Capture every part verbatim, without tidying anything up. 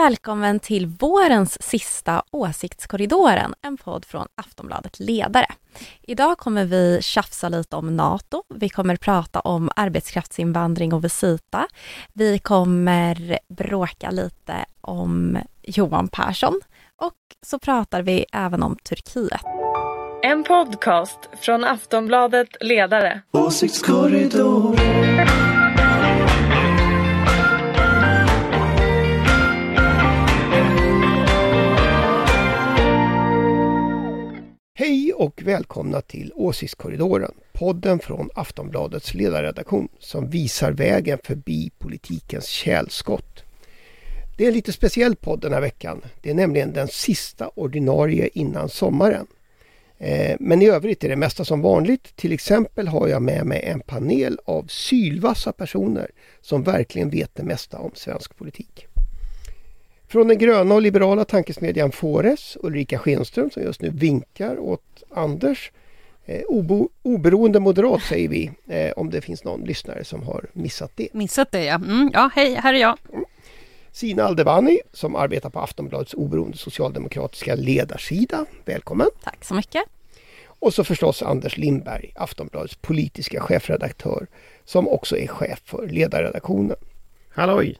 välkommen till vårens sista Åsiktskorridoren, en podd från Aftonbladet Ledare. Idag kommer vi tjafsa lite om Nato, vi kommer prata om arbetskraftsinvandring och Visita. Vi kommer bråka lite om Johan Persson och så pratar vi även om Turkiet. En podcast från Aftonbladet Ledare. Åsiktskorridoren. Hej och välkomna till Åsiktskorridoren, podden från Aftonbladets ledarredaktion som visar vägen förbi politikens kälskott. Det är en lite speciell podd den här veckan, det är nämligen den sista ordinarie innan sommaren. Men i övrigt är det mesta som vanligt, till exempel har jag med mig en panel av sylvassa personer som verkligen vet det mesta om svensk politik. Från den gröna och liberala tankesmedjan Fores, Ulrica Schenström som just nu vinkar åt Anders. Eh, obo, oberoende moderat säger vi, eh, om det finns någon lyssnare som har missat det. Missat det, ja. Mm, ja, hej, här är jag. Mm. Zina Al-Dewany som arbetar på Aftonbladets oberoende socialdemokratiska ledarsida. Välkommen. Tack så mycket. Och så förstås Anders Lindberg, Aftonbladets politiska chefredaktör som också är chef för ledarredaktionen. Halloj!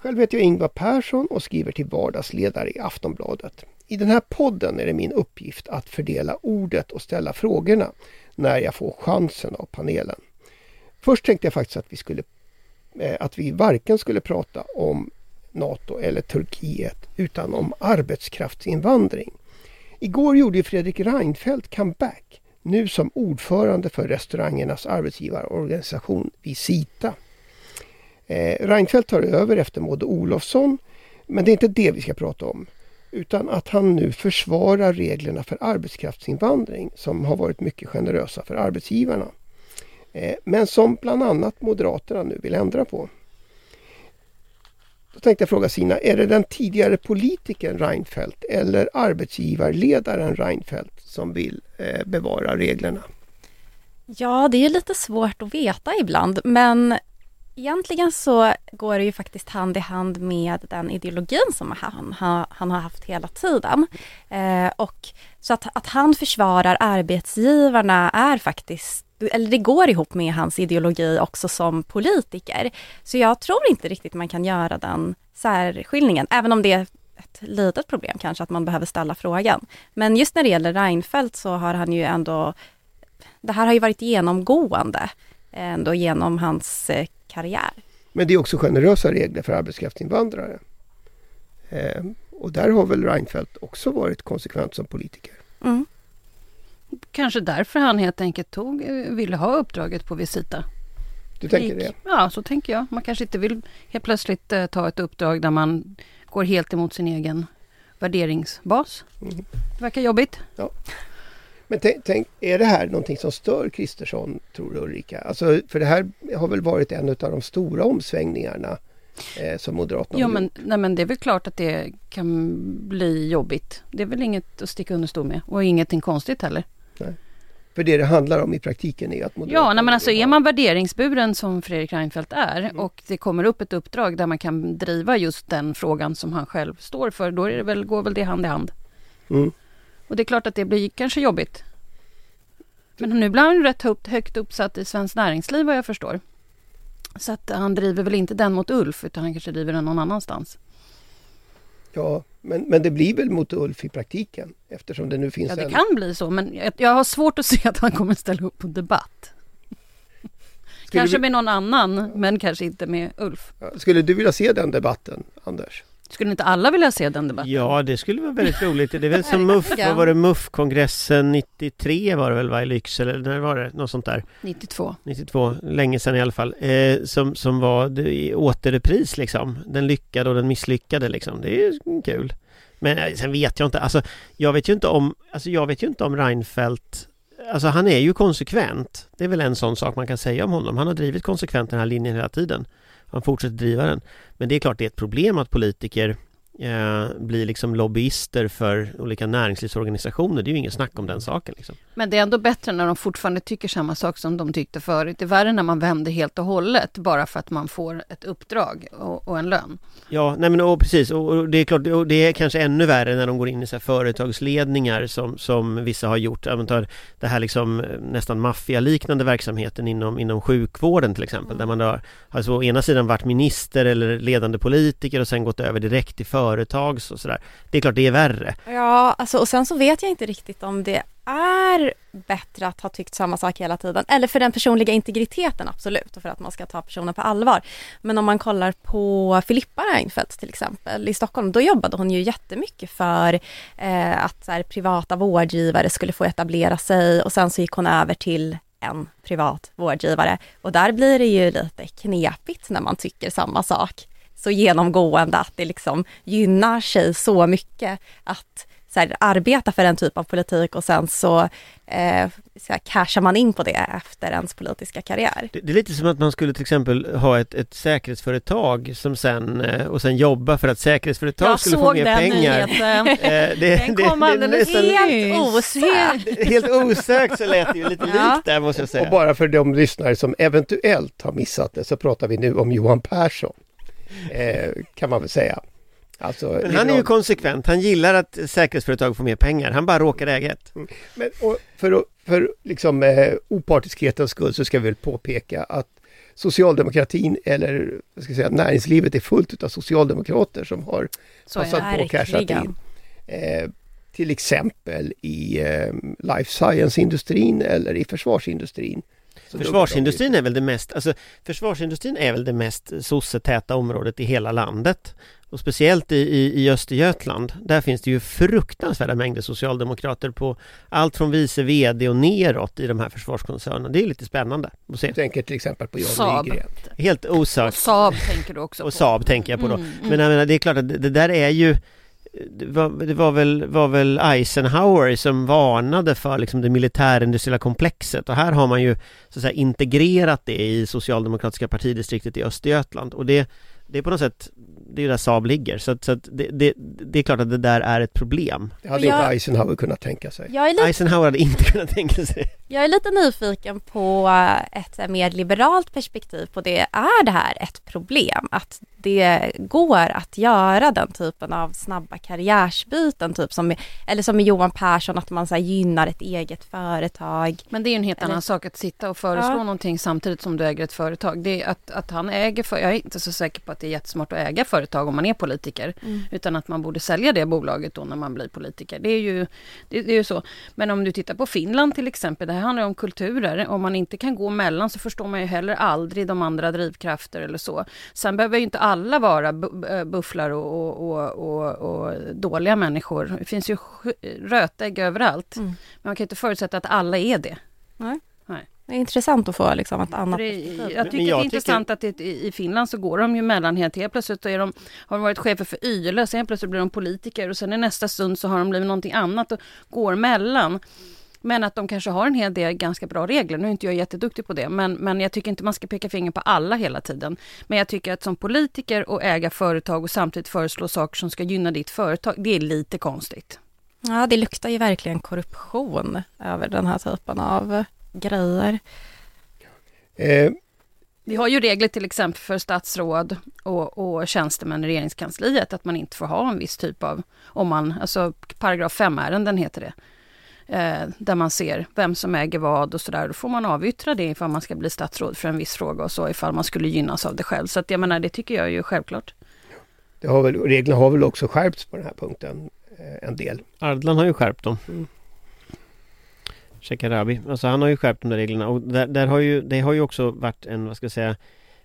Själv heter jag Ingvar Persson och skriver till vardagsledare i Aftonbladet. I den här podden är det min uppgift att fördela ordet och ställa frågorna när jag får chansen av panelen. Först tänkte jag faktiskt att vi, skulle, att vi varken skulle prata om NATO eller Turkiet utan om arbetskraftsinvandring. Igår gjorde Fredrik Reinfeldt comeback, nu som ordförande för restaurangernas arbetsgivarorganisation Visita. Eh, Reinfeldt tar över efter Mona Olofsson, men det är inte det vi ska prata om utan att han nu försvarar reglerna för arbetskraftsinvandring som har varit mycket generösa för arbetsgivarna eh, men som bland annat Moderaterna nu vill ändra på. Då tänkte jag fråga Sina, är det den tidigare politikern Reinfeldt eller arbetsgivarledaren Reinfeldt som vill eh, bevara reglerna? Ja, det är lite svårt att veta ibland, men egentligen så går det ju faktiskt hand i hand med den ideologin som han, han, han har haft hela tiden. Eh, och så att, att han försvarar arbetsgivarna är faktiskt, eller det går ihop med hans ideologi också som politiker. Så jag tror inte riktigt man kan göra den särskiljningen, även om det är ett litet problem kanske att man behöver ställa frågan. Men just när det gäller Reinfeldt så har han ju ändå, det här har ju varit genomgående ändå genom hans karriär. Men det är också generösa regler för arbetskraftsinvandrare. Eh, och där har väl Reinfeldt också varit konsekvent som politiker. Mm. Kanske därför han helt enkelt tog, ville ha uppdraget på Visita. Du tänker det? Ja, så tänker jag. Man kanske inte vill helt plötsligt eh, ta ett uppdrag där man går helt emot sin egen värderingsbas. Mm. Det verkar jobbigt. Ja. Men tänk, tänk, är det här någonting som stör Kristersson, tror du Ulrika? Alltså, för det här har väl varit en av de stora omsvängningarna eh, som Moderaterna har gjort. Nej, men det är väl klart att det kan bli jobbigt. Det är väl inget att sticka under stol med och ingenting konstigt heller. Nej. För det det handlar om i praktiken är att Moderaterna... Ja, nej, men alltså är man värderingsburen som Fredrik Reinfeldt är mm. och det kommer upp ett uppdrag där man kan driva just den frågan som han själv står för, då är det väl, går väl det hand i hand. Mm. Och det är klart att det blir kanske jobbigt. Men nu blir han rätt högt uppsatt i Svenskt Näringsliv vad jag förstår. Så att han driver väl inte den mot Ulf utan han kanske driver den någon annanstans. Ja, men, men det blir väl mot Ulf i praktiken eftersom det nu finns... Ja, det en... kan bli så, men jag, jag har svårt att se att han kommer ställa upp på debatt. Kanske du... med någon annan, ja. Men kanske inte med Ulf. Ja, skulle du vilja se den debatten, Anders? Skulle inte alla vilja se den debatten? Ja, det skulle vara väldigt roligt. Det är väl som M U F, vad var det, M U F-kongressen nittiotre var det väl, var i Lycksele, eller när var det? Något sånt där. nittiotvå. nittiotvå, länge sedan i alla fall. Eh, som, som var det, återrepris liksom. Den lyckade och den misslyckade liksom. Det är ju kul. Men eh, sen vet jag inte, alltså jag vet ju inte om, alltså jag vet ju inte om Reinfeldt, alltså han är ju konsekvent. Det är väl en sån sak man kan säga om honom. Han har drivit konsekvent den här linjen hela tiden. Han fortsätter driva den. Men det är klart det är ett problem att politiker eh, blir liksom lobbyister för olika näringslivsorganisationer. Det är ju ingen snack om den saken. Liksom. Men det är ändå bättre när de fortfarande tycker samma sak som de tyckte förut. Det är värre när man vänder helt och hållet bara för att man får ett uppdrag och, och en lön. Ja, nej men, och precis. Och, och det är klart, och det är kanske ännu värre när de går in i så här företagsledningar som, som vissa har gjort. Tar det här liksom nästan maffialiknande verksamheten inom, inom sjukvården till exempel. Mm. Där man har alltså, å ena sidan varit minister eller ledande politiker och sen gått över direkt till företags och sådär. Det är klart det är värre. Ja, alltså, och sen så vet jag inte riktigt om det är bättre att ha tyckt samma sak hela tiden. Eller för den personliga integriteten, absolut. Och för att man ska ta personen på allvar. Men om man kollar på Filippa Reinfeldt till exempel i Stockholm. Då jobbade hon ju jättemycket för eh, att så här, privata vårdgivare skulle få etablera sig. Och sen så gick hon över till en privat vårdgivare. Och där blir det ju lite knepigt när man tycker samma sak. Så genomgående att det liksom gynnar sig så mycket att så här, arbeta för en typ av politik och sen så, eh, så här, cashar man in på det efter ens politiska karriär. Det, det är lite som att man skulle till exempel ha ett, ett säkerhetsföretag som sen, och sen jobba för att säkerhetsföretag jag skulle få mer pengar. Jag såg den nyheten. Det, den kom alldeles helt osökt. Helt osökt så lät det ju lite ja. likt där måste jag säga. Och bara för de lyssnare som eventuellt har missat det så pratar vi nu om Johan Persson. Eh, kan man väl säga. Alltså, men han är ju konsekvent. Han gillar att säkerhetsföretag får mer pengar. Han bara råkar äga ett. Mm. Men, och för för liksom, eh, opartiskhetens skull så ska vi väl påpeka att socialdemokratin eller jag ska säga, näringslivet är fullt av socialdemokrater som har så passat på och cashat in. Eh, till exempel i eh, life science-industrin eller i försvarsindustrin. Så försvarsindustrin är väl det mest alltså, försvarsindustrin är väl det mest sossetäta området i hela landet och speciellt i, i, i Östergötland. Där finns det ju fruktansvärda mängder socialdemokrater på allt från vice vd och neråt i de här försvarskoncernerna. Det är lite spännande att se. Jag tänker till exempel på Jan Nygren. Helt osökt. Och Saab tänker du också på. Och Saab tänker jag på då. Mm, mm. Men jag menar, det är klart att det, det där är ju Det var, det var, väl, var väl Eisenhower som varnade för liksom det militärindustriella komplexet och här har man ju så att säga, integrerat det i socialdemokratiska partidistriktet i Östergötland och det, det är på något sätt det är ju där Saab ligger så, att, så att det, det, det är klart att det där är ett problem. Det hade jag, inte Eisenhower kunnat tänka sig. Lite, Eisenhower hade inte kunnat tänka sig. Jag är lite nyfiken på ett mer liberalt perspektiv på det. Är det här ett problem? Att det går att göra den typen av snabba karriärsbyten typ som, eller som med Johan Persson att man så här gynnar ett eget företag. Men det är ju en helt eller, annan sak att sitta och föreslå ja. någonting samtidigt som du äger ett företag. Det är att, att han äger, för, jag är inte så säker på att det är jättesmart att äga företag om man är politiker mm. utan att man borde sälja det bolaget då när man blir politiker. Det är ju, det, det är ju så. Men om du tittar på Finland till exempel, det här handlar om kulturer. Om man inte kan gå mellan så förstår man ju heller aldrig de andra drivkrafter eller så. Sen behöver ju inte alla vara bufflar och, och, och, och dåliga människor. Det finns ju rötägg överallt. Mm. Men man kan ju inte förutsätta att alla är det. Nej. Nej. Det är intressant att få liksom ett annat. Det, jag tycker jag det är tycker... intressant att det, i Finland så går de ju mellan helt, helt plötsligt och är de, har de varit chefer för Yle, sen plötsligt blir de politiker och sen i nästa stund så har de blivit någonting annat och går mellan. Men att de kanske har en hel del ganska bra regler. Nu är inte jag jätteduktig på det, men, men jag tycker inte man ska peka finger på alla hela tiden. Men jag tycker att som politiker och äga företag och samtidigt föreslå saker som ska gynna ditt företag, det är lite konstigt. Ja, det luktar ju verkligen korruption över den här typen av grejer. Eh. Vi har ju regler till exempel för statsråd och, och tjänstemän i regeringskansliet att man inte får ha en viss typ av, om man, alltså paragraf fem-ärenden heter det. Där man ser vem som äger vad och sådär. Då får man avyttra det ifall man ska bli statsråd för en viss fråga och så ifall man skulle gynnas av det själv. Så att jag menar, det tycker jag är ju självklart. Det har väl, reglerna har väl också skärpts på den här punkten en del. Ardlan har ju skärpt dem. Mm. Shekarabi. Alltså han har ju skärpt de där reglerna. Och där, där har ju, det har ju också varit en, vad ska jag säga,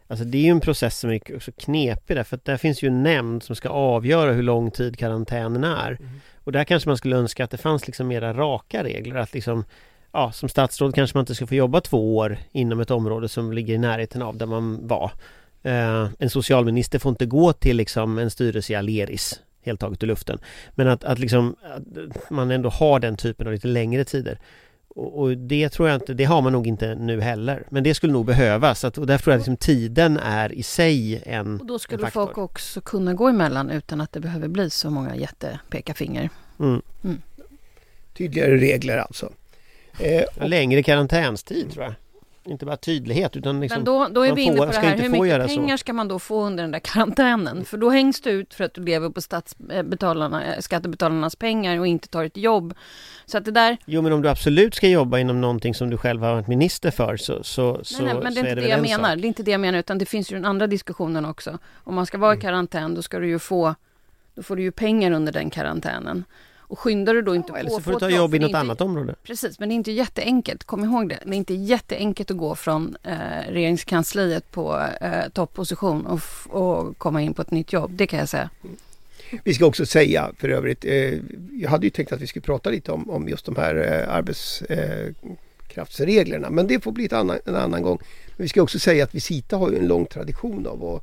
alltså det är ju en process som är också knepig där, för att där finns ju en nämnd som ska avgöra hur lång tid karantänen är. Mm. Och där kanske man skulle önska att det fanns liksom mera raka regler. Att liksom, ja, som statsråd kanske man inte ska få jobba två år inom ett område som ligger i närheten av där man var. Eh, en socialminister får inte gå till liksom en styrelse i Aleris, helt taget i luften. Men att, att, liksom, att man ändå har den typen av lite längre tider. Och, och det tror jag inte, det har man nog inte nu heller. Men det skulle nog behövas. Att, och därför tror jag liksom tiden är i sig en Och då skulle folk också kunna gå emellan utan att det behöver bli så många jättepekafinger. Mm. Mm. Tydligare regler alltså. Eh, och... Längre karantänstid tror jag. Inte bara tydlighet utan liksom... Men då, då är vi inne på det här, hur mycket pengar så. Ska man då få under den där karantänen? För då hängs du ut för att du lever på statsbetalarna, skattebetalarnas pengar och inte tar ett jobb. Så att det där... Jo, men om du absolut ska jobba inom någonting som du själv har varit minister för så, så, nej, så, nej, men så det är det väl jag en menar. Sak. Det är inte det jag menar, utan det finns ju den andra diskussionen också. Om man ska vara mm. i karantän, då ska du ju få, då får du ju pengar under den karantänen. Och skyndar du då inte ja, på... Eller så får du ta jobb i något inte, annat område. Precis, men det är inte jätteenkelt. Kom ihåg det. Det är inte jätteenkelt att gå från eh, regeringskansliet på eh, toppposition och, f- och komma in på ett nytt jobb. Det kan jag säga. Vi ska också säga för övrigt... Eh, jag hade ju tänkt att vi skulle prata lite om, om just de här eh, arbetskraftsreglerna. Men det får bli ett annan, en annan gång. Men vi ska också säga att Visita har ju en lång tradition av att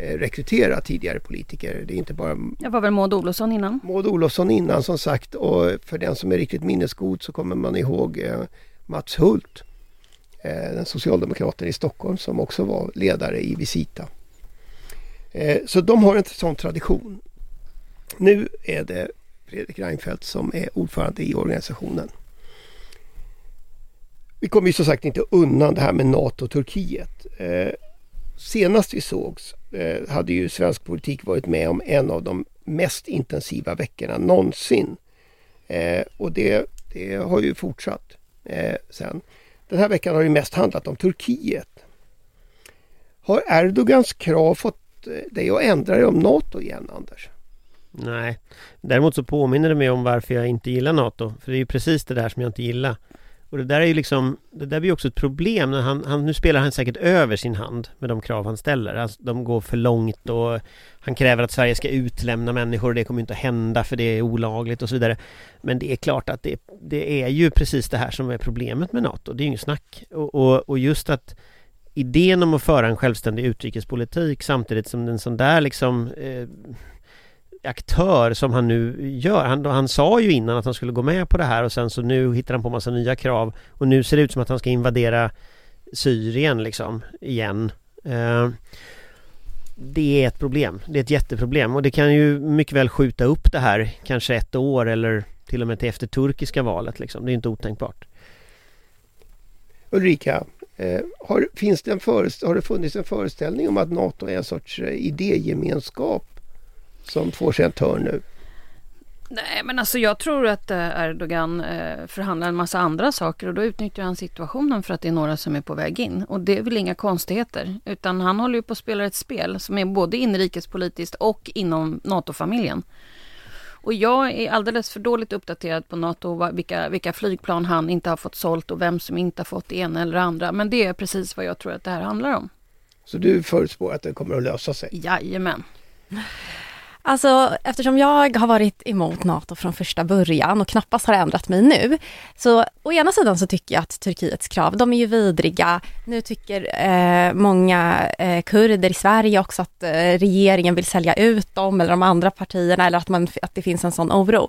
rekrytera tidigare politiker. Det är inte bara... Jag var väl Maud Olofsson innan? Maud Olofsson innan som sagt, och för den som är riktigt minnesgod så kommer man ihåg eh, Mats Hult, eh, den socialdemokraten i Stockholm som också var ledare i Visita. Eh, så de har en sån tradition. Nu är det Fredrik Reinfeldt som är ordförande i organisationen. Vi kommer ju som sagt inte undan det här med Nato och Turkiet. Eh, Senast vi sågs eh, hade ju svensk politik varit med om en av de mest intensiva veckorna någonsin. Eh, och det, det har ju fortsatt eh, sen. Den här veckan har ju mest handlat om Turkiet. Har Erdogans krav fått dig att ändra dig om NATO igen, Anders? Nej, däremot så påminner det mig om varför jag inte gillar NATO. För det är ju precis det där som jag inte gillar. Och det där är ju liksom, det där blir också ett problem när han, han, nu spelar han säkert över sin hand med de krav han ställer. Alltså, de går för långt och han kräver att Sverige ska utlämna människor och det kommer inte att hända för det är olagligt och så vidare. Men det är klart att det, det är ju precis det här som är problemet med NATO. Det är ju inget snack. Och, och, och just att idén om att föra en självständig utrikespolitik samtidigt som en sån där liksom... Eh, aktör som han nu gör. Han, han sa ju innan att han skulle gå med på det här och sen så nu hittar han på massa nya krav och nu ser det ut som att han ska invadera Syrien liksom igen. Eh, det är ett problem. Det är ett jätteproblem och det kan ju mycket väl skjuta upp det här kanske ett år eller till och med till efter turkiska valet liksom. Det är inte otänkbart. Ulrika, eh, har, finns det en förest- har det funnits en föreställning om att NATO är en sorts idégemenskap som får sig en törn nu? Nej, men alltså jag tror att Erdogan förhandlar en massa andra saker och då utnyttjar han situationen för att det är några som är på väg in. Och det är väl inga konstigheter, utan han håller ju på att spela ett spel som är både inrikespolitiskt och inom NATO-familjen. Och jag är alldeles för dåligt uppdaterad på NATO, vilka, vilka flygplan han inte har fått sålt och vem som inte har fått det ena eller andra. Men det är precis vad jag tror att det här handlar om. Så du förutspår att det kommer att lösa sig? Jajamän. Alltså, eftersom jag har varit emot NATO från första början och knappast har ändrat mig nu, så å ena sidan så tycker jag att Turkiets krav, de är ju vidriga. Nu tycker eh, många eh, kurder i Sverige också att eh, regeringen vill sälja ut dem eller de andra partierna, eller att, man, att det finns en sån oro.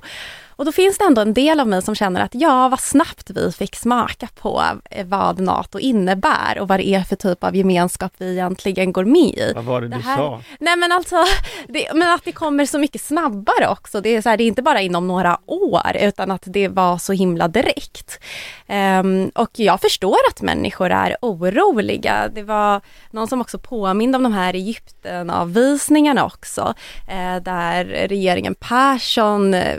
Och då finns det ändå en del av mig som känner att ja, vad snabbt vi fick smaka på vad NATO innebär och vad det är för typ av gemenskap vi egentligen går med i. Vad var det, det du här... sa? Nej, men alltså, det, men att det kommer så mycket snabbare också. Det är, så här, det är inte bara inom några år utan att det var så himla direkt. Um, och jag förstår att människor är oroliga. Det var någon som också påminde om de här Egypten-avvisningarna också. Eh, där regeringen Persson eh,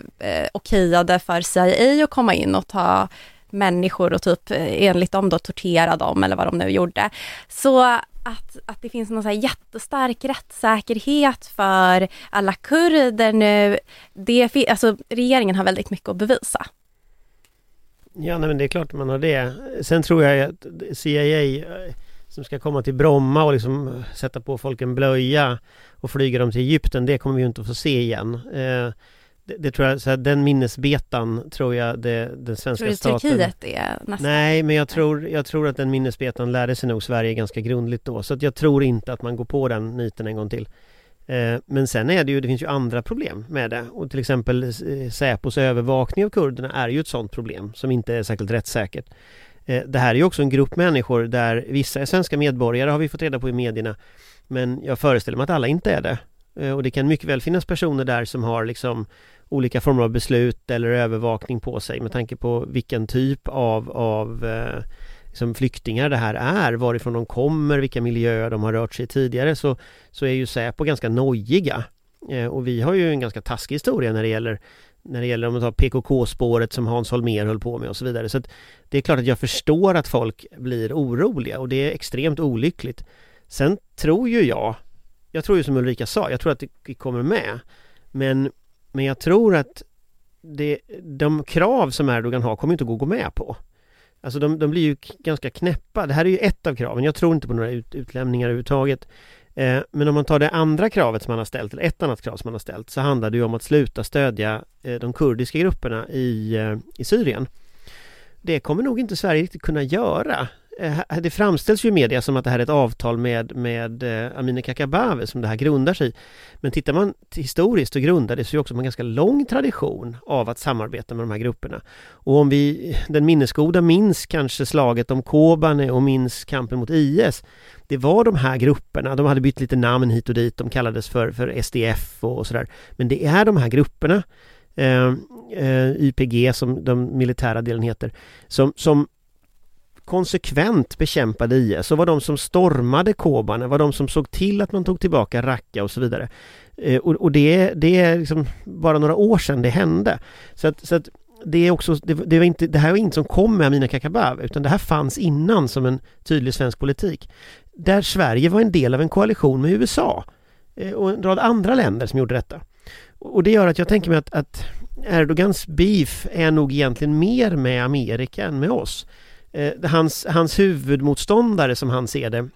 och kiade för C I A att komma in och ta människor och typ enligt dem då tortera dem eller vad de nu gjorde. Så att, att det finns någon så här jättestark rättssäkerhet för alla kurder nu. Det, alltså, regeringen har väldigt mycket att bevisa. Ja, nej, men det är klart man har det. Sen tror jag att C I A som ska komma till Bromma och liksom sätta på folk en blöja och flyga dem till Egypten, det kommer vi ju inte att få se igen. Eh, Det, det tror jag, så här, den minnesbetan tror jag det, den svenska tror staten... Tror du Turkiet är nästan? Nej, men jag tror, jag tror att den minnesbetan lärde sig nog Sverige ganska grundligt då. Så att jag tror inte att man går på den myten en gång till. Men sen är det ju, det finns ju andra problem med det, och till exempel Säpos övervakning av kurderna är ju ett sådant problem som inte är särskilt rättssäkert. Det här är ju också en grupp människor där vissa är svenska medborgare, har vi fått reda på i medierna, men jag föreställer mig att alla inte är det. Och det kan mycket väl finnas personer där som har liksom olika former av beslut eller övervakning på sig med tanke på vilken typ av, av liksom flyktingar det här är, varifrån de kommer, vilka miljöer de har rört sig i tidigare, så, så är ju Säpo ganska nojiga. Och vi har ju en ganska taskig historia när det gäller när det gäller om att ta P K K-spåret som Hans Holmér höll på med och så vidare. Så att det är klart att jag förstår att folk blir oroliga, och det är extremt olyckligt. Sen tror ju jag, jag tror ju som Ulrika sa, jag tror att det kommer med. Men, men jag tror att det, de krav som Erdogan har kommer inte att gå, gå med på. Alltså de, de blir ju ganska knäppa. Det här är ju ett av kraven. Jag tror inte på några ut, utlämningar överhuvudtaget. Eh, men om man tar det andra kravet som man har ställt, eller ett annat krav som man har ställt, så handlar det ju om att sluta stödja eh, de kurdiska grupperna i, eh, i Syrien. Det kommer nog inte Sverige riktigt kunna göra. Det framställs ju i media som att det här är ett avtal med, med Amineh Kakabaveh som det här grundar sig i. Men tittar man historiskt och grundar det, så är det också en ganska lång tradition av att samarbeta med de här grupperna. Och om vi, den minnesgoda, minns kanske slaget om Kobane och minns kampen mot I S. Det var de här grupperna, de hade bytt lite namn hit och dit, de kallades för, för S D F och, och sådär. Men det är de här grupperna, eh, eh, Y P G som de militära delen heter, som... som konsekvent bekämpade I S, så var de som stormade Kobane, var de som såg till att man tog tillbaka Raqqa och så vidare. Eh, och, och det, det är liksom bara några år sedan det hände. Så att, så att det är också, det, det, var inte, det här var inte som kom med Amineh Kakabaveh, utan det här fanns innan som en tydlig svensk politik. Där Sverige var en del av en koalition med U S A eh, och en rad andra länder som gjorde detta. Och, och det gör att jag tänker mig att, att Erdogans beef är nog egentligen mer med Amerika än med oss. Hans, hans huvudmotståndare som han ser det,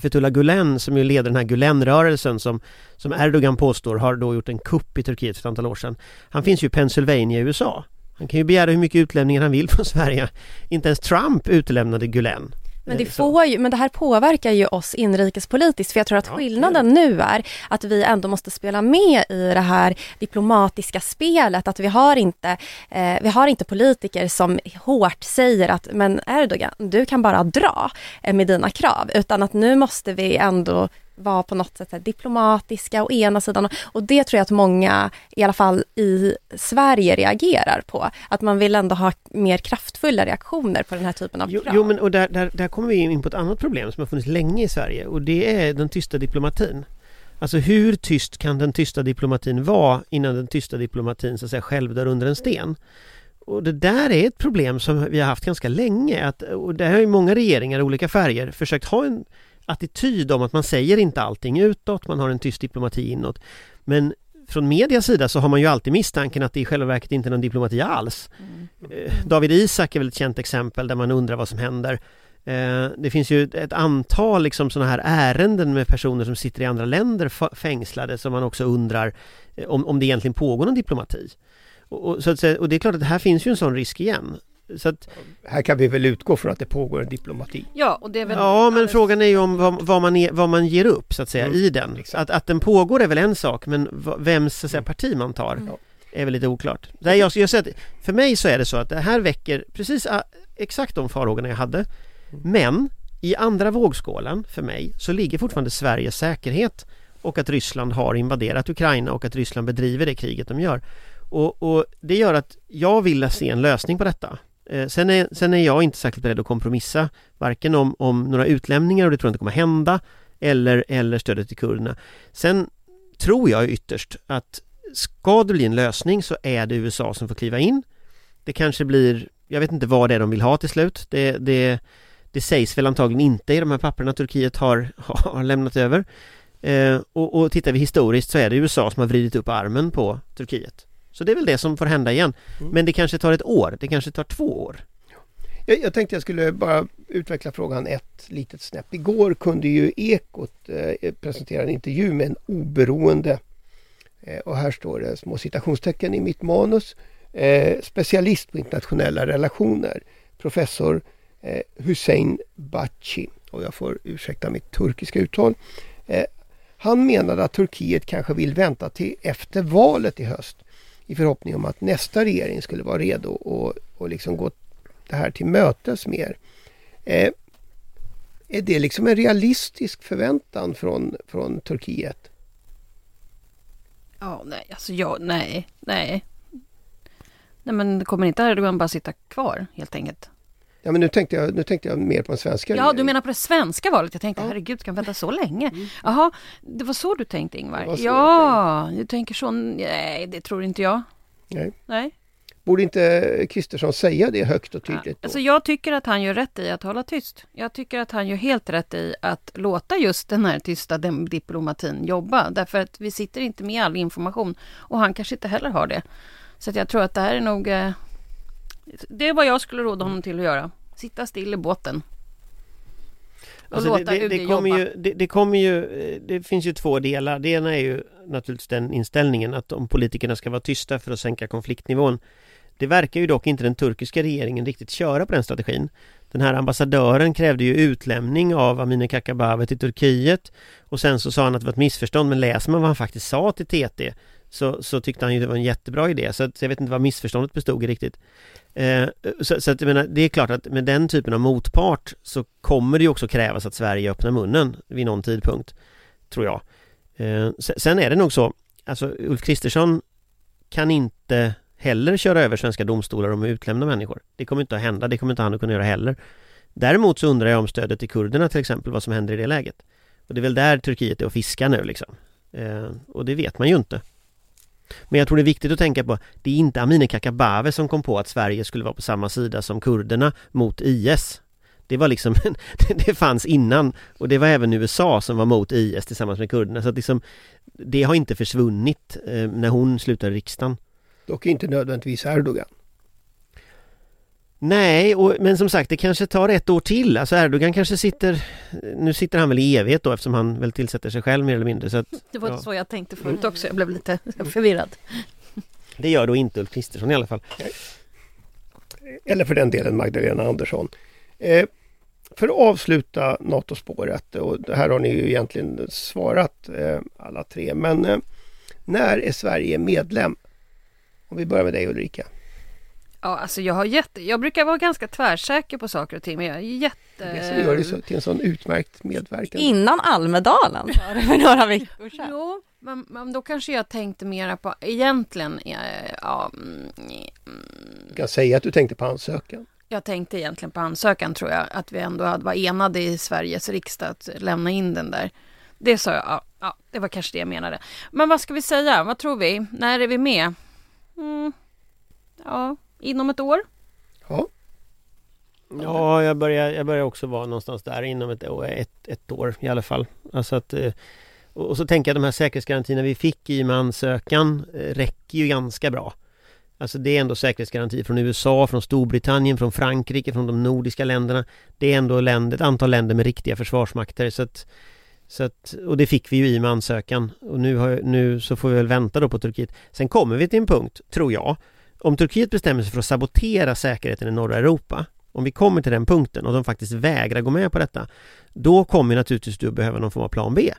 Fethullah Gulen, som ju leder den här Gulen-rörelsen som, som Erdogan påstår har då gjort en kupp i Turkiet för ett antal år sedan. Han finns ju i Pennsylvania i U S A. Han kan ju begära hur mycket utlämningar han vill från Sverige. Inte ens Trump utlämnade Gulen. Men det, får ju, men det här påverkar ju oss inrikespolitiskt, för jag tror att skillnaden nu är att vi ändå måste spela med i det här diplomatiska spelet, att vi har inte, eh, vi har inte politiker som hårt säger att men Erdogan, du kan bara dra med dina krav, utan att nu måste vi ändå vara på något sätt här diplomatiska å ena sidan, och det tror jag att många i alla fall i Sverige reagerar på, att man vill ändå ha mer kraftfulla reaktioner på den här typen av krav. Jo, jo men och där, där, där kommer vi in på ett annat problem som har funnits länge i Sverige, och det är den tysta diplomatin. Alltså hur tyst kan den tysta diplomatin vara innan den tysta diplomatin så att säga själv dör under en sten? Och det där är ett problem som vi har haft ganska länge, att, och det har ju många regeringar i olika färger försökt ha en attityd om att man säger inte allting utåt, man har en tyst diplomati inåt. Men från medias sida så har man ju alltid misstanken att det i själva verket inte är någon diplomati alls. Mm. David Isak är väl ett känt exempel där man undrar vad som händer. Det finns ju ett antal liksom sådana här ärenden med personer som sitter i andra länder fängslade, som man också undrar om, om det egentligen pågår någon diplomati. Och, och, så att säga, och det är klart att här finns ju en sån risk igen. Så att, här kan vi väl utgå från att det pågår en diplomati. Ja, och det är väl ja men frågan är ju om vad, vad, man, är, vad man ger upp så att säga, mm, i den. Att, att den pågår är väl en sak, men vems så att säga, parti man tar mm. är väl lite oklart. Där jag, jag säger att för mig så är det så att det här väcker precis exakt de farhågorna jag hade. Men i andra vågskålen för mig så ligger fortfarande Sveriges säkerhet och att Ryssland har invaderat Ukraina och att Ryssland bedriver det kriget de gör. Och, och det gör att jag vill se en lösning på detta. Sen är, sen är jag inte särskilt beredd att kompromissa varken om, om några utlämningar, och det tror jag inte kommer hända, eller, eller stödet till kurderna. Sen tror jag ytterst att ska det bli en lösning så är det U S A som får kliva in. Det kanske blir, jag vet inte vad det är de vill ha till slut. Det, det, det sägs väl antagligen inte i de här papperna Turkiet har, har lämnat över. Eh, och, och tittar vi historiskt så är det U S A som har vridit upp armen på Turkiet. Så det är väl det som får hända igen. Mm. Men det kanske tar ett år, det kanske tar två år. Jag, jag tänkte jag skulle bara utveckla frågan ett litet snäpp. Igår kunde ju Ekot eh, presentera en intervju med en oberoende, eh, och här står det små citationstecken i mitt manus, eh, specialist på internationella relationer, professor eh, Hüseyin Bacik. Och jag får ursäkta mitt turkiska uttal. Eh, Han menade att Turkiet kanske vill vänta till efter valet i höst i förhoppning om att nästa regering skulle vara redo och, och liksom gå det här till mötes mer. Eh, är det liksom en realistisk förväntan från, från Turkiet? Ja, nej. Alltså, ja, nej, nej. Nej, men kommer inte Erdogan bara sitta kvar helt enkelt? Ja, men nu tänkte jag, nu tänkte jag mer på den svenska. Ja, du menar på det svenska valet. Jag tänkte, ja. herregud, kan vänta så länge. Jaha, det var så du tänkte, Ingvar. Ja, du tänker så. Nej, det tror inte jag. Nej. Nej. Borde inte Kristersson säga det högt och tydligt? Ja. Alltså, jag tycker att han gör rätt i att hålla tyst. Jag tycker att han gör helt rätt i att låta just den här tysta diplomatin jobba. Därför att vi sitter inte med all information och han kanske inte heller har det. Så att jag tror att det här är nog... Det är vad jag skulle råda honom till att göra. Sitta still i båten. Och alltså låta det, det, U D det kommer jobba. Ju, det, det, kommer ju, det finns ju två delar. Det ena är ju naturligtvis den inställningen att om politikerna ska vara tysta för att sänka konfliktnivån. Det verkar ju dock inte den turkiska regeringen riktigt köra på den strategin. Den här ambassadören krävde ju utlämning av Amineh Kakabaveh till Turkiet. Och sen så sa han att det var ett missförstånd. Men läser man vad han faktiskt sa till T T så, så tyckte han ju det var en jättebra idé. Så, att, så jag vet inte vad missförståndet bestod i riktigt. Eh, så så att, jag menar, det är klart att med den typen av motpart så kommer det ju också krävas att Sverige öppnar munnen vid någon tidpunkt, tror jag. Eh, sen är det nog så, alltså Ulf Kristersson kan inte heller köra över svenska domstolar om att utlämna människor. Det kommer inte att hända, det kommer inte han att kunna göra heller. Däremot så undrar jag om stödet till kurderna till exempel, vad som händer i det läget. Och det är väl där Turkiet är och fiskar nu liksom. Eh, och det vet man ju inte. Men jag tror det är viktigt att tänka på, det är inte Amineh Kakabaveh som kom på att Sverige skulle vara på samma sida som kurderna mot I S. Det var liksom, det fanns innan, och det var även U S A som var mot I S tillsammans med kurderna. Så att liksom, det har inte försvunnit eh, när hon slutade riksdagen. Dock inte nödvändigtvis Erdogan. Nej, och, men som sagt, det kanske tar ett år till. Alltså Erdogan kanske sitter, nu sitter han väl i evighet då, eftersom han väl tillsätter sig själv mer eller mindre. Så att, det var ja. så jag tänkte förut också, jag blev lite förvirrad. Det gör då inte Ulf Kristersson i alla fall. Eller för den delen Magdalena Andersson. Eh, för att avsluta NATO-spåret, och det här har ni ju egentligen svarat eh, alla tre, men eh, när är Sverige medlem? Om vi börjar med dig, Ulrika. Ja, alltså jag har jätte... Jag brukar vara ganska tvärsäker på saker och ting, men jag är jätte... Det gör det så, till en sån utmärkt medverkan. Innan Almedalen, för några veckor sedan. Jo, men, men då kanske jag tänkte mera på... Egentligen... Ja, ja, jag kan säga att du tänkte på ansökan. Jag tänkte egentligen på ansökan, tror jag. Att vi ändå hade varit enade i Sveriges riksdag att lämna in den där. Det sa jag. Ja, ja, det var kanske det jag menade. Men vad ska vi säga? Vad tror vi? När är vi med? Mm, ja... Inom ett år? Ja. Ja, jag börjar, jag börjar också vara någonstans där inom ett, ett, ett år i alla fall. Alltså att, och så tänker jag att de här säkerhetsgarantierna vi fick i med ansökan räcker ju ganska bra. Alltså det är ändå säkerhetsgarantier från U S A, från Storbritannien, från Frankrike, från de nordiska länderna. Det är ändå länder, ett antal länder med riktiga försvarsmakter. Så att, så att, och det fick vi ju i med ansökan. Och nu, har, nu så får vi väl vänta då på Turkiet. Sen kommer vi till en punkt, tror jag. Om Turkiet bestämmer sig för att sabotera säkerheten i norra Europa, om vi kommer till den punkten och de faktiskt vägrar gå med på detta, då kommer naturligtvis du behöva någon form av plan B.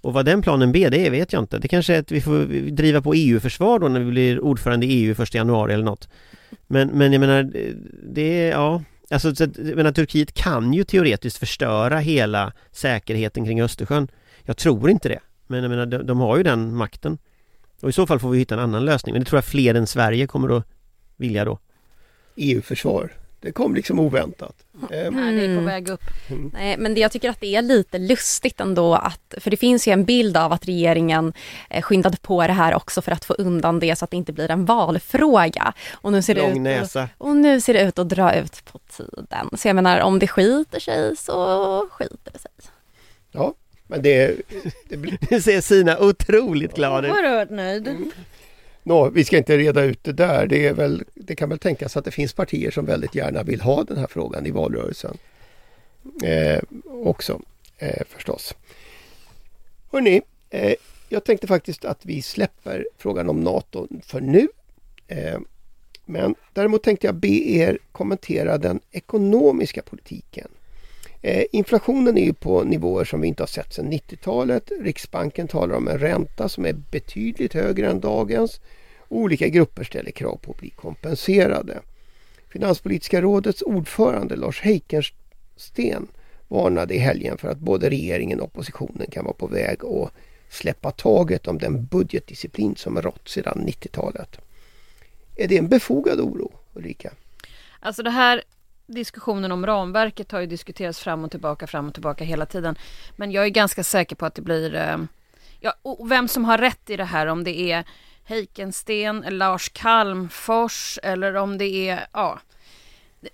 Och vad den planen B det är vet jag inte. Det kanske är att vi får driva på E U-försvar då när vi blir ordförande i E U första januari eller något. Men, men jag menar, det är, ja... Alltså, jag menar, Turkiet kan ju teoretiskt förstöra hela säkerheten kring Östersjön. Jag tror inte det. Men jag menar, de, de har ju den makten. Och i så fall får vi hitta en annan lösning. Men det tror jag fler än Sverige kommer att vilja då. E U-försvar. Det kom liksom oväntat. Mm. Nej, det är på väg upp. Mm. Nej, men det, jag tycker att det är lite lustigt ändå. Att, för det finns ju en bild av att regeringen skyndade på det här också för att få undan det så att det inte blir en valfråga. Och nu ser det, ut, och, och nu ser det ut att dra ut på tiden. Så jag menar, om det skiter sig så skiter det sig. Ja. Men det, det, blir... det ser Zina otroligt glad ut. Oerhört nöjd. Mm. Nå, vi ska inte reda ut det där. Det, är väl, det kan väl tänkas att det finns partier som väldigt gärna vill ha den här frågan i valrörelsen. Eh, också, eh, förstås. Hörrni, eh, jag tänkte faktiskt att vi släpper frågan om NATO för nu. Eh, men däremot tänkte jag be er kommentera den ekonomiska politiken. Eh, inflationen är ju på nivåer som vi inte har sett sedan nittiotalet. Riksbanken talar om en ränta som är betydligt högre än dagens. Olika grupper ställer krav på att bli kompenserade. Finanspolitiska rådets ordförande Lars Heikensten varnade i helgen för att både regeringen och oppositionen kan vara på väg att släppa taget om den budgetdisciplin som har rått sedan nittiotalet. Är det en befogad oro, Ulrika? Alltså det här diskussionen om ramverket har ju diskuterats fram och tillbaka, fram och tillbaka hela tiden. Men jag är ganska säker på att det blir... Ja, och vem som har rätt i det här, om det är Heikensten, Lars Kalmfors eller om det är... Ja,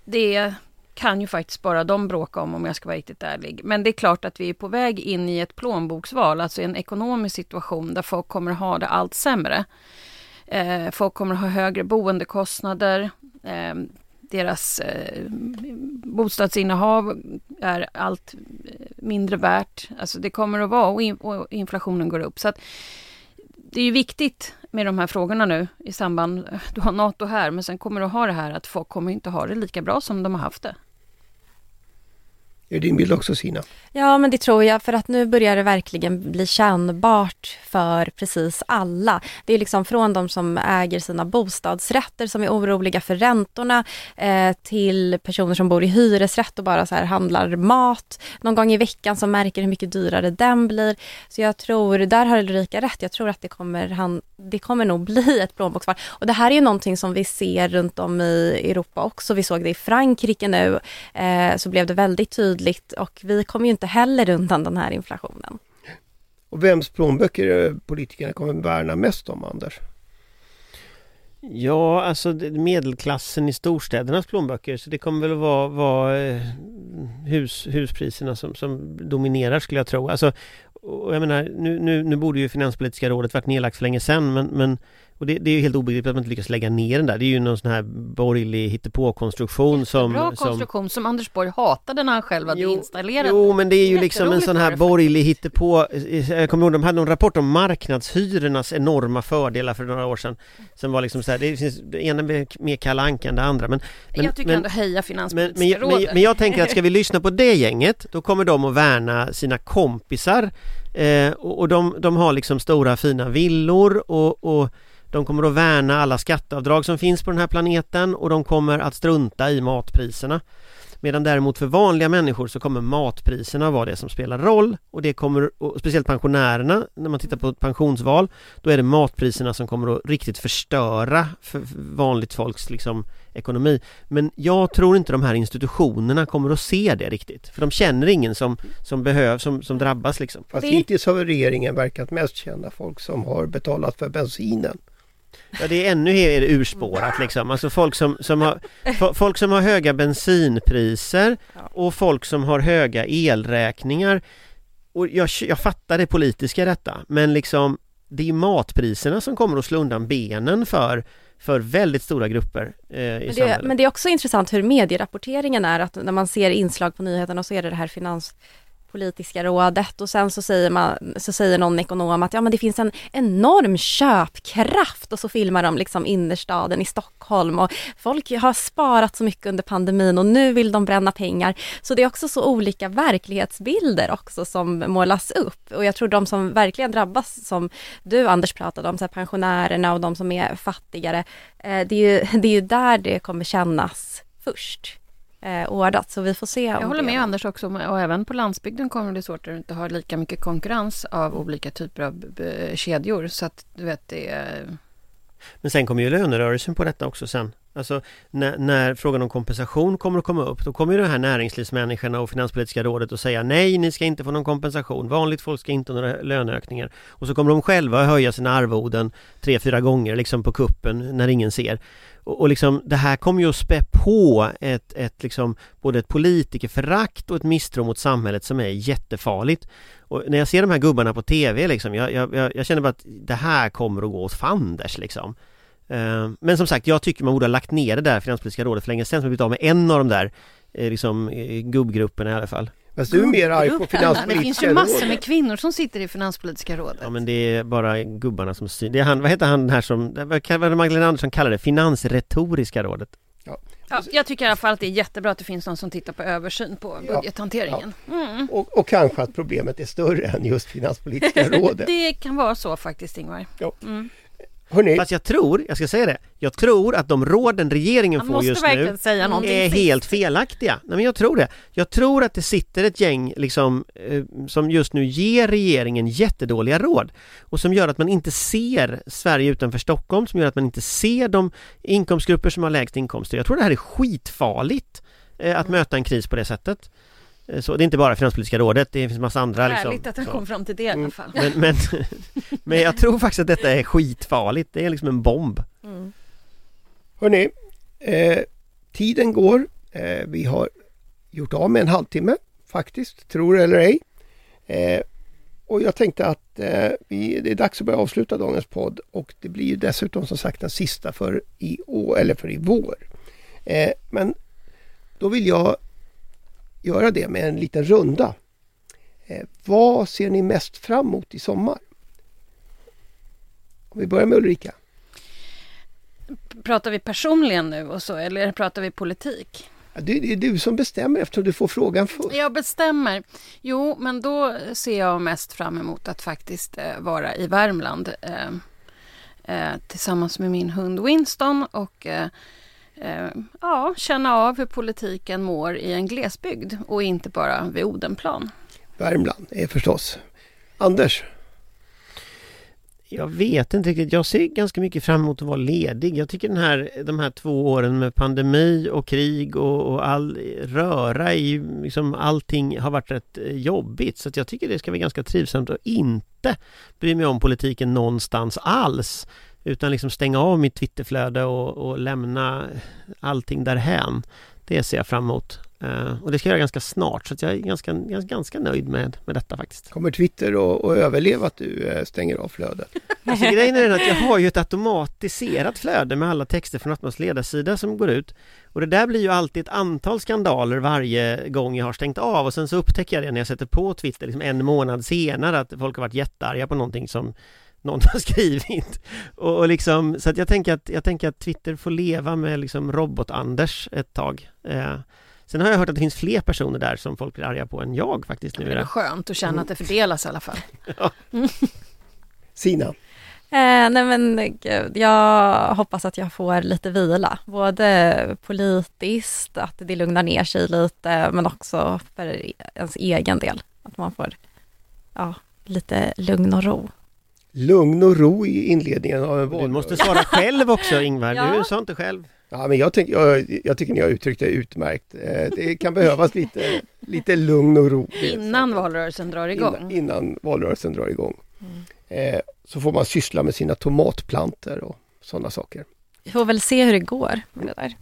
det kan ju faktiskt bara de bråka om, om jag ska vara riktigt ärlig. Men det är klart att vi är på väg in i ett plånboksval, alltså en ekonomisk situation där folk kommer att ha det allt sämre. Eh, folk kommer att ha högre boendekostnader, eh, deras eh, bostadsinnehav är allt mindre värt. Alltså det kommer att vara och, in, och inflationen går upp. Så att det är ju viktigt med de här frågorna nu i samband, du har Nato här, men sen kommer du ha det här att folk kommer inte ha det lika bra som de har haft det. Är din bild också, Zina? Ja, men det tror jag, för att nu börjar det verkligen bli kännbart för precis alla. Det är liksom från de som äger sina bostadsrätter som är oroliga för räntorna eh, till personer som bor i hyresrätt och bara så här handlar mat någon gång i veckan som märker hur mycket dyrare den blir. Så jag tror, där har Ulrika rätt, jag tror att det kommer, han, det kommer nog bli ett plånboksval. Och det här är ju någonting som vi ser runt om i Europa också. Vi såg det i Frankrike nu, eh, så blev det väldigt tydligt. Och vi kommer ju inte heller undan den här inflationen. Och vems plånböcker politikerna kommer värna mest om, Anders? Ja, alltså medelklassen i storstädernas plånböcker, så det kommer väl vara, vara hus, huspriserna som, som dominerar, skulle jag tro. Alltså, och jag menar, nu, nu, nu borde ju Finanspolitiska rådet varit nedlagt för länge sedan, men, men och det, det är ju helt obegripligt att man inte lyckas lägga ner den där. Det är ju någon sån här borgerlig hittepåkonstruktion som... Bra konstruktion som, som Anders Borg hatade när han själv hade jo, installerat. Jo, men det är ju liksom en sån här borgerlig hittepå... Jag kommer ihåg, de hade någon rapport om marknadshyrornas enorma fördelar för några år sedan. Som var liksom så här, det finns det ena mer Kalle Anka än det andra. Men, men, jag tycker men, ändå heja Finanspolitiska men, men, rådet. Men, men jag tänker att ska vi lyssna på det gänget, då kommer de att värna sina kompisar. Eh, och och de, de har liksom stora fina villor och... och de kommer att värna alla skatteavdrag som finns på den här planeten, och de kommer att strunta i matpriserna. Medan däremot för vanliga människor så kommer matpriserna vara det som spelar roll, och det kommer, och speciellt pensionärerna, när man tittar på ett pensionsval, då är det matpriserna som kommer att riktigt förstöra för vanligt folks liksom ekonomi. Men jag tror inte de här institutionerna kommer att se det riktigt, för de känner ingen som, som behövs, som, som drabbas liksom. Fast hittills har regeringen verkat mest känna folk som har betalat för bensinen. Ja, det är ännu här urspårat liksom. Alltså folk som, som har, folk som har höga bensinpriser och folk som har höga elräkningar. Och jag, jag fattar det politiska i detta, men liksom det är matpriserna som kommer att slå undan benen för för väldigt stora grupper eh, i men det, samhället. Men det är också intressant hur medierapporteringen är, att när man ser inslag på nyheterna så är det det här finans politiska rådet, och sen så säger, man, så säger någon ekonom att ja, men det finns en enorm köpkraft, och så filmar de liksom innerstaden i Stockholm, och folk har sparat så mycket under pandemin och nu vill de bränna pengar. Så det är också så olika verklighetsbilder också som målas upp, och jag tror de som verkligen drabbas, som du Anders pratade om, så här pensionärerna och de som är fattigare, eh, det, är ju, det är ju där det kommer kännas först. Eh, ordat, så vi får se. Jag håller med det. Anders också, och även på landsbygden kommer det svårt att du inte har lika mycket konkurrens av olika typer av b- b- kedjor, så att du vet det är... Men sen kommer ju lönerörelsen på detta också sen. Alltså när, när frågan om kompensation kommer att komma upp, då kommer ju de här näringslivsmänniskorna och Finanspolitiska rådet att säga nej, ni ska inte få någon kompensation, vanligt folk ska inte ha några löneökningar, och så kommer de själva att höja sina arvoden tre, fyra gånger liksom på kuppen när ingen ser. Och, och liksom, det här kommer ju att spä på ett, ett liksom, både ett politikerförakt och ett misstro mot samhället som är jättefarligt. Och när jag ser de här gubbarna på tv liksom, jag, jag, jag känner bara att det här kommer att gå åt fanders liksom. Men som sagt, jag tycker man borde ha lagt ner det där Finanspolitiska rådet för länge sedan, som vi av med en av de där liksom, gubbgrupperna i alla fall. Fast du är mer arg på Finanspolitiska rådet. Det finns ju massor med kvinnor som sitter i Finanspolitiska rådet. Ja, men det är bara gubbarna som syns. Det är han, vad heter han här som, vad Magdalena Andersson kallar det? Finansretoriska rådet. Ja. Ja, jag tycker i alla fall att det är jättebra att det finns någon som tittar på översyn på budgethanteringen. Ja, ja. Mm. Och, och kanske att problemet är större än just finanspolitiska rådet. Det kan vara så faktiskt, Ingvar. Ja. Mm. Hörrni. Fast jag tror, jag ska säga det, jag tror att de råden regeringen Man får just nu är helt felaktiga. Nej, men jag tror det. Jag tror att det sitter ett gäng liksom, eh, som just nu ger regeringen jättedåliga råd och som gör att man inte ser Sverige utanför Stockholm, som gör att man inte ser de inkomstgrupper som har lägst inkomster. Jag tror det här är skitfarligt eh, att mm. möta en kris på det sättet. Så det är inte bara Finanspolitiska rådet, det finns massa andra. Härligt liksom, att den kom fram till det i alla fall. Men, men, men jag tror faktiskt att detta är skitfarligt. Det är liksom en bomb. Mm. Hörrni, eh, tiden går. Eh, vi har gjort av med en halvtimme faktiskt, tror eller ej. Eh, och jag tänkte att eh, vi, det är dags att börja avsluta dagens podd. Och det blir ju dessutom som sagt den sista för i, år, eller för i vår. Eh, men då vill jag göra det med en liten runda. Eh, vad ser ni mest fram emot i sommar? Om vi börjar med Ulrika. Pratar vi personligen nu och så, eller pratar vi politik? Ja, det, det är du som bestämmer eftersom du får frågan först. Jag bestämmer. Jo, men då ser jag mest fram emot att faktiskt eh, vara i Värmland eh, eh, tillsammans med min hund Winston och eh, ja, känna av hur politiken mår i en glesbygd och inte bara vid Odenplan. Värmland är förstås. Anders? Jag vet inte riktigt. Jag ser ganska mycket fram emot att vara ledig. Jag tycker den här, de här två åren med pandemi och krig och, och all röra i liksom allting har varit rätt jobbigt. Så att jag tycker det ska vara ganska trivsamt att inte bry mig om politiken någonstans alls. Utan liksom stänga av mitt Twitterflöde och, och lämna allting därhän. Det ser jag fram emot. Uh, och det ska jag göra ganska snart. Så att jag är ganska, ganska, ganska nöjd med, med detta faktiskt. Kommer Twitter och, och överleva att du stänger av flödet? Alltså, grejen är att jag har ju ett automatiserat flöde med alla texter från Atmos ledarsida som går ut. Och det där blir ju alltid ett antal skandaler varje gång jag har stängt av. Och sen så upptäcker jag det när jag sätter på Twitter liksom en månad senare att folk har varit jättearga på någonting som någon har skrivit. Och, och liksom, så att jag, tänker att, jag tänker att Twitter får leva med liksom robot-Anders ett tag. Eh, sen har jag hört att det finns fler personer där som folk blir arga på än jag faktiskt nu. Det är skönt att känna mm. att det fördelas i alla fall. Ja. Mm. Zina? Eh, nej men gud, jag hoppas att jag får lite vila. Både politiskt, att det lugnar ner sig lite, men också för ens egen del. Att man får ja, lite lugn och ro. Lugn och ro i inledningen av en valrörelse. Du måste svara själv också, Ingvar. Ja. Du sa inte själv. Ja, men jag, tänk, jag, jag tycker ni har uttryckt det utmärkt. Eh, det kan behövas lite, lite lugn och ro. Innan valrörelsen drar igång. Innan, innan valrörelsen drar igång. Mm. Eh, så får man syssla med sina tomatplanter och sådana saker. Vi får väl se hur det går med det där.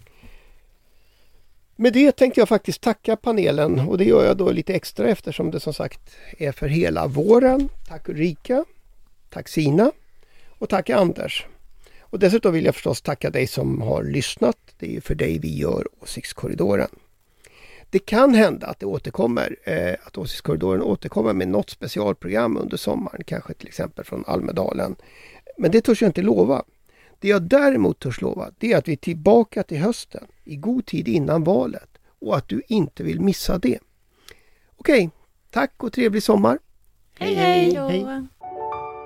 Med det tänkte jag faktiskt tacka panelen. Och det gör jag då lite extra eftersom det som sagt är för hela våren. Tack Ulrika. Tack Zina och tack Anders. Och dessutom vill jag förstås tacka dig som har lyssnat. Det är ju för dig vi gör Åsiktskorridoren. Det kan hända att det återkommer, eh, att Åsiktskorridoren återkommer med något specialprogram under sommaren. Kanske till exempel från Almedalen. Men det törs jag inte lova. Det jag däremot törs lova det är att vi är tillbaka till hösten i god tid innan valet. Och att du inte vill missa det. Okej, tack och trevlig sommar. Hej hej! hej.